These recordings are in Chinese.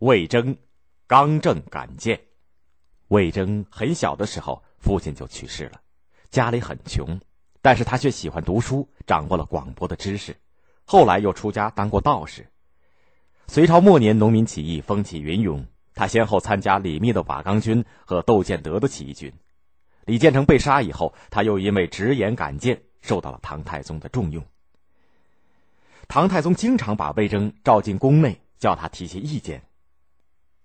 魏征刚正敢谏。魏征很小的时候，父亲就去世了，家里很穷，但是他却喜欢读书，掌握了广博的知识，后来又出家当过道士。隋朝末年，农民起义风起云涌，他先后参加李密的瓦岗军和窦建德的起义军。李建成被杀以后，他又因为直言敢谏，受到了唐太宗的重用。唐太宗经常把魏征召进宫内，叫他提些意见。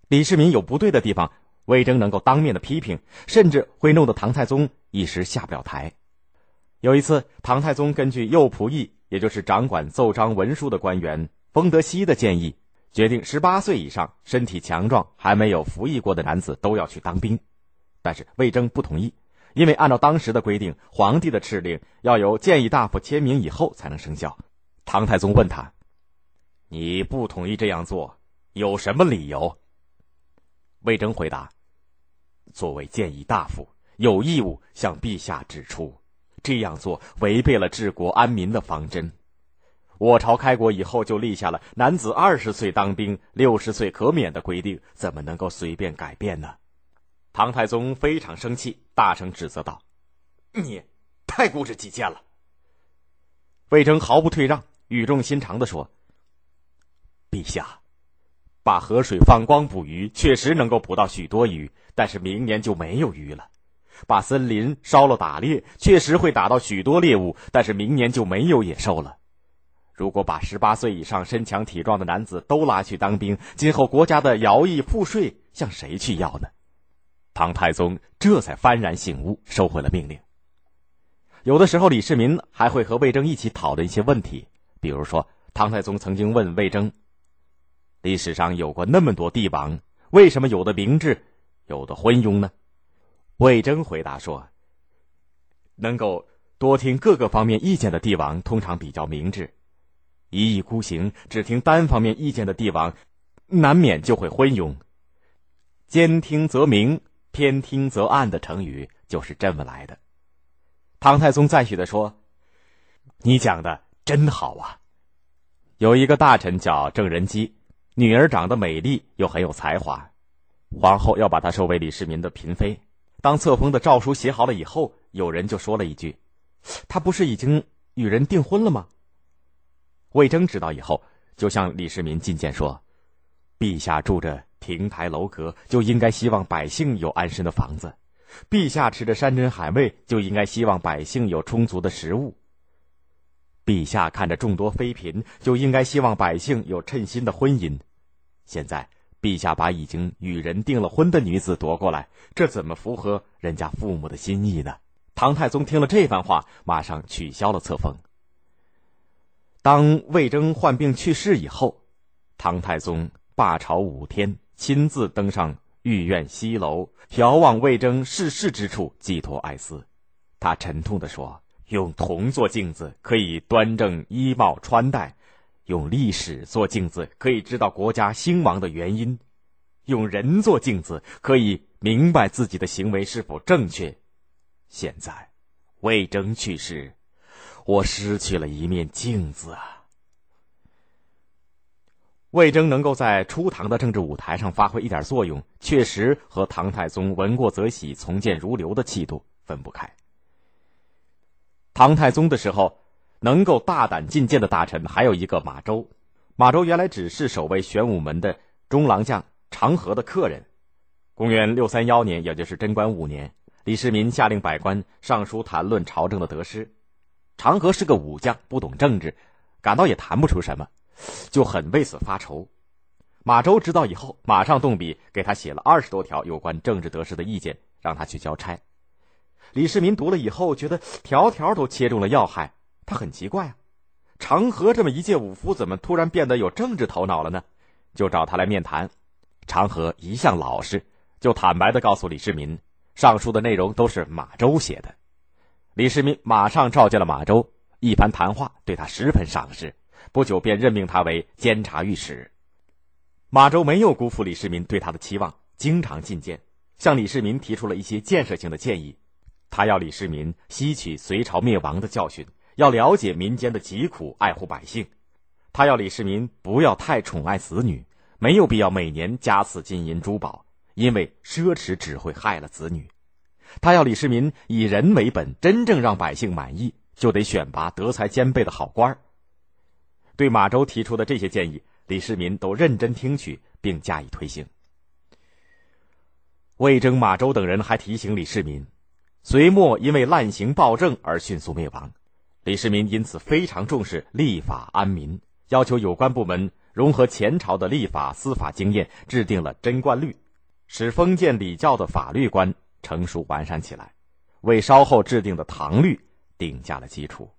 李世民有不对的地方，魏征能够当面的批评，甚至会弄得唐太宗一时下不了台。有一次，唐太宗根据右仆射，也就是掌管奏章文书的官员封德熙的建议，决定18岁以上身体强壮还没有服役过的男子都要去当兵。但是魏征不同意，因为按照当时的规定，皇帝的敕令要由谏议大夫签名以后才能生效。唐太宗问他，你不同意这样做，有什么理由？魏征回答，作为谏议大夫，有义务向陛下指出，这样做违背了治国安民的方针。我朝开国以后就立下了男子20岁当兵、60岁可免的规定，怎么能够随便改变呢？唐太宗非常生气，大声指责道，你太固执己见了。魏征毫不退让，语重心长地说，陛下，把河水放光捕鱼确实能够捕到许多鱼，但是明年就没有鱼了。把森林烧了打猎，确实会打到许多猎物，但是明年就没有野兽了。如果把18岁以上身强体壮的男子都拉去当兵，今后国家的徭役赋税向谁去要呢？唐太宗这才幡然醒悟，收回了命令。有的时候，李世民还会和魏征一起讨论一些问题，比如说，唐太宗曾经问魏征，历史上有过那么多帝王，为什么有的明智，有的昏庸呢？魏征回答说，能够多听各个方面意见的帝王通常比较明智，一意孤行只听单方面意见的帝王难免就会昏庸。兼听则明，偏听则暗的成语就是这么来的。唐太宗赞许地说，你讲的真好啊。有一个大臣叫郑仁基，女儿长得美丽又很有才华，皇后要把她收为李世民的嫔妃。当册封的诏书写好了以后，有人就说了一句，他不是已经与人订婚了吗？魏征知道以后，就向李世民进谏说，陛下住着亭台楼阁，就应该希望百姓有安身的房子；陛下吃着山珍海味，就应该希望百姓有充足的食物；陛下看着众多妃嫔，就应该希望百姓有称心的婚姻。现在陛下把已经与人订了婚的女子夺过来，这怎么符合人家父母的心意呢？唐太宗听了这番话，马上取消了册封。当魏征患病去世以后，唐太宗罢朝5天，亲自登上御苑西楼，遥望魏征逝世之处，寄托哀思。他沉痛地说，用铜做镜子，可以端正衣帽穿戴；用历史做镜子，可以知道国家兴亡的原因；用人做镜子，可以明白自己的行为是否正确。现在魏征去世，我失去了一面镜子啊。魏征能够在初唐的政治舞台上发挥一点作用，确实和唐太宗闻过则喜、从谏如流的气度分不开。唐太宗的时候，能够大胆进谏的大臣还有一个马周。马周原来只是守卫玄武门的中郎将长河的客人。公元631年，也就是贞观5年，李世民下令百官上书谈论朝政的得失。长河是个武将，不懂政治，感到也谈不出什么，就很为此发愁。马周知道以后，马上动笔给他写了20多条有关政治得失的意见，让他去交差。李世民读了以后，觉得条条都切中了要害。他很奇怪啊，长河这么一介武夫，怎么突然变得有政治头脑了呢？就找他来面谈。长河一向老实，就坦白地告诉李世民，上书的内容都是马周写的。李世民马上召见了马周，一番谈话对他十分赏识，不久便任命他为监察御史。马周没有辜负李世民对他的期望，经常进谏，向李世民提出了一些建设性的建议。他要李世民吸取隋朝灭亡的教训，要了解民间的疾苦，爱护百姓。他要李世民不要太宠爱子女，没有必要每年加赐金银珠宝，因为奢侈只会害了子女。他要李世民以人为本，真正让百姓满意，就得选拔德才兼备的好官。对马周提出的这些建议，李世民都认真听取并加以推行。魏征、马周等人还提醒李世民，隋末因为滥行暴政而迅速灭亡，李世民因此非常重视立法安民，要求有关部门融合前朝的立法司法经验，制定了贞观律，使封建礼教的法律观成熟完善起来，为稍后制定的唐律定下了基础。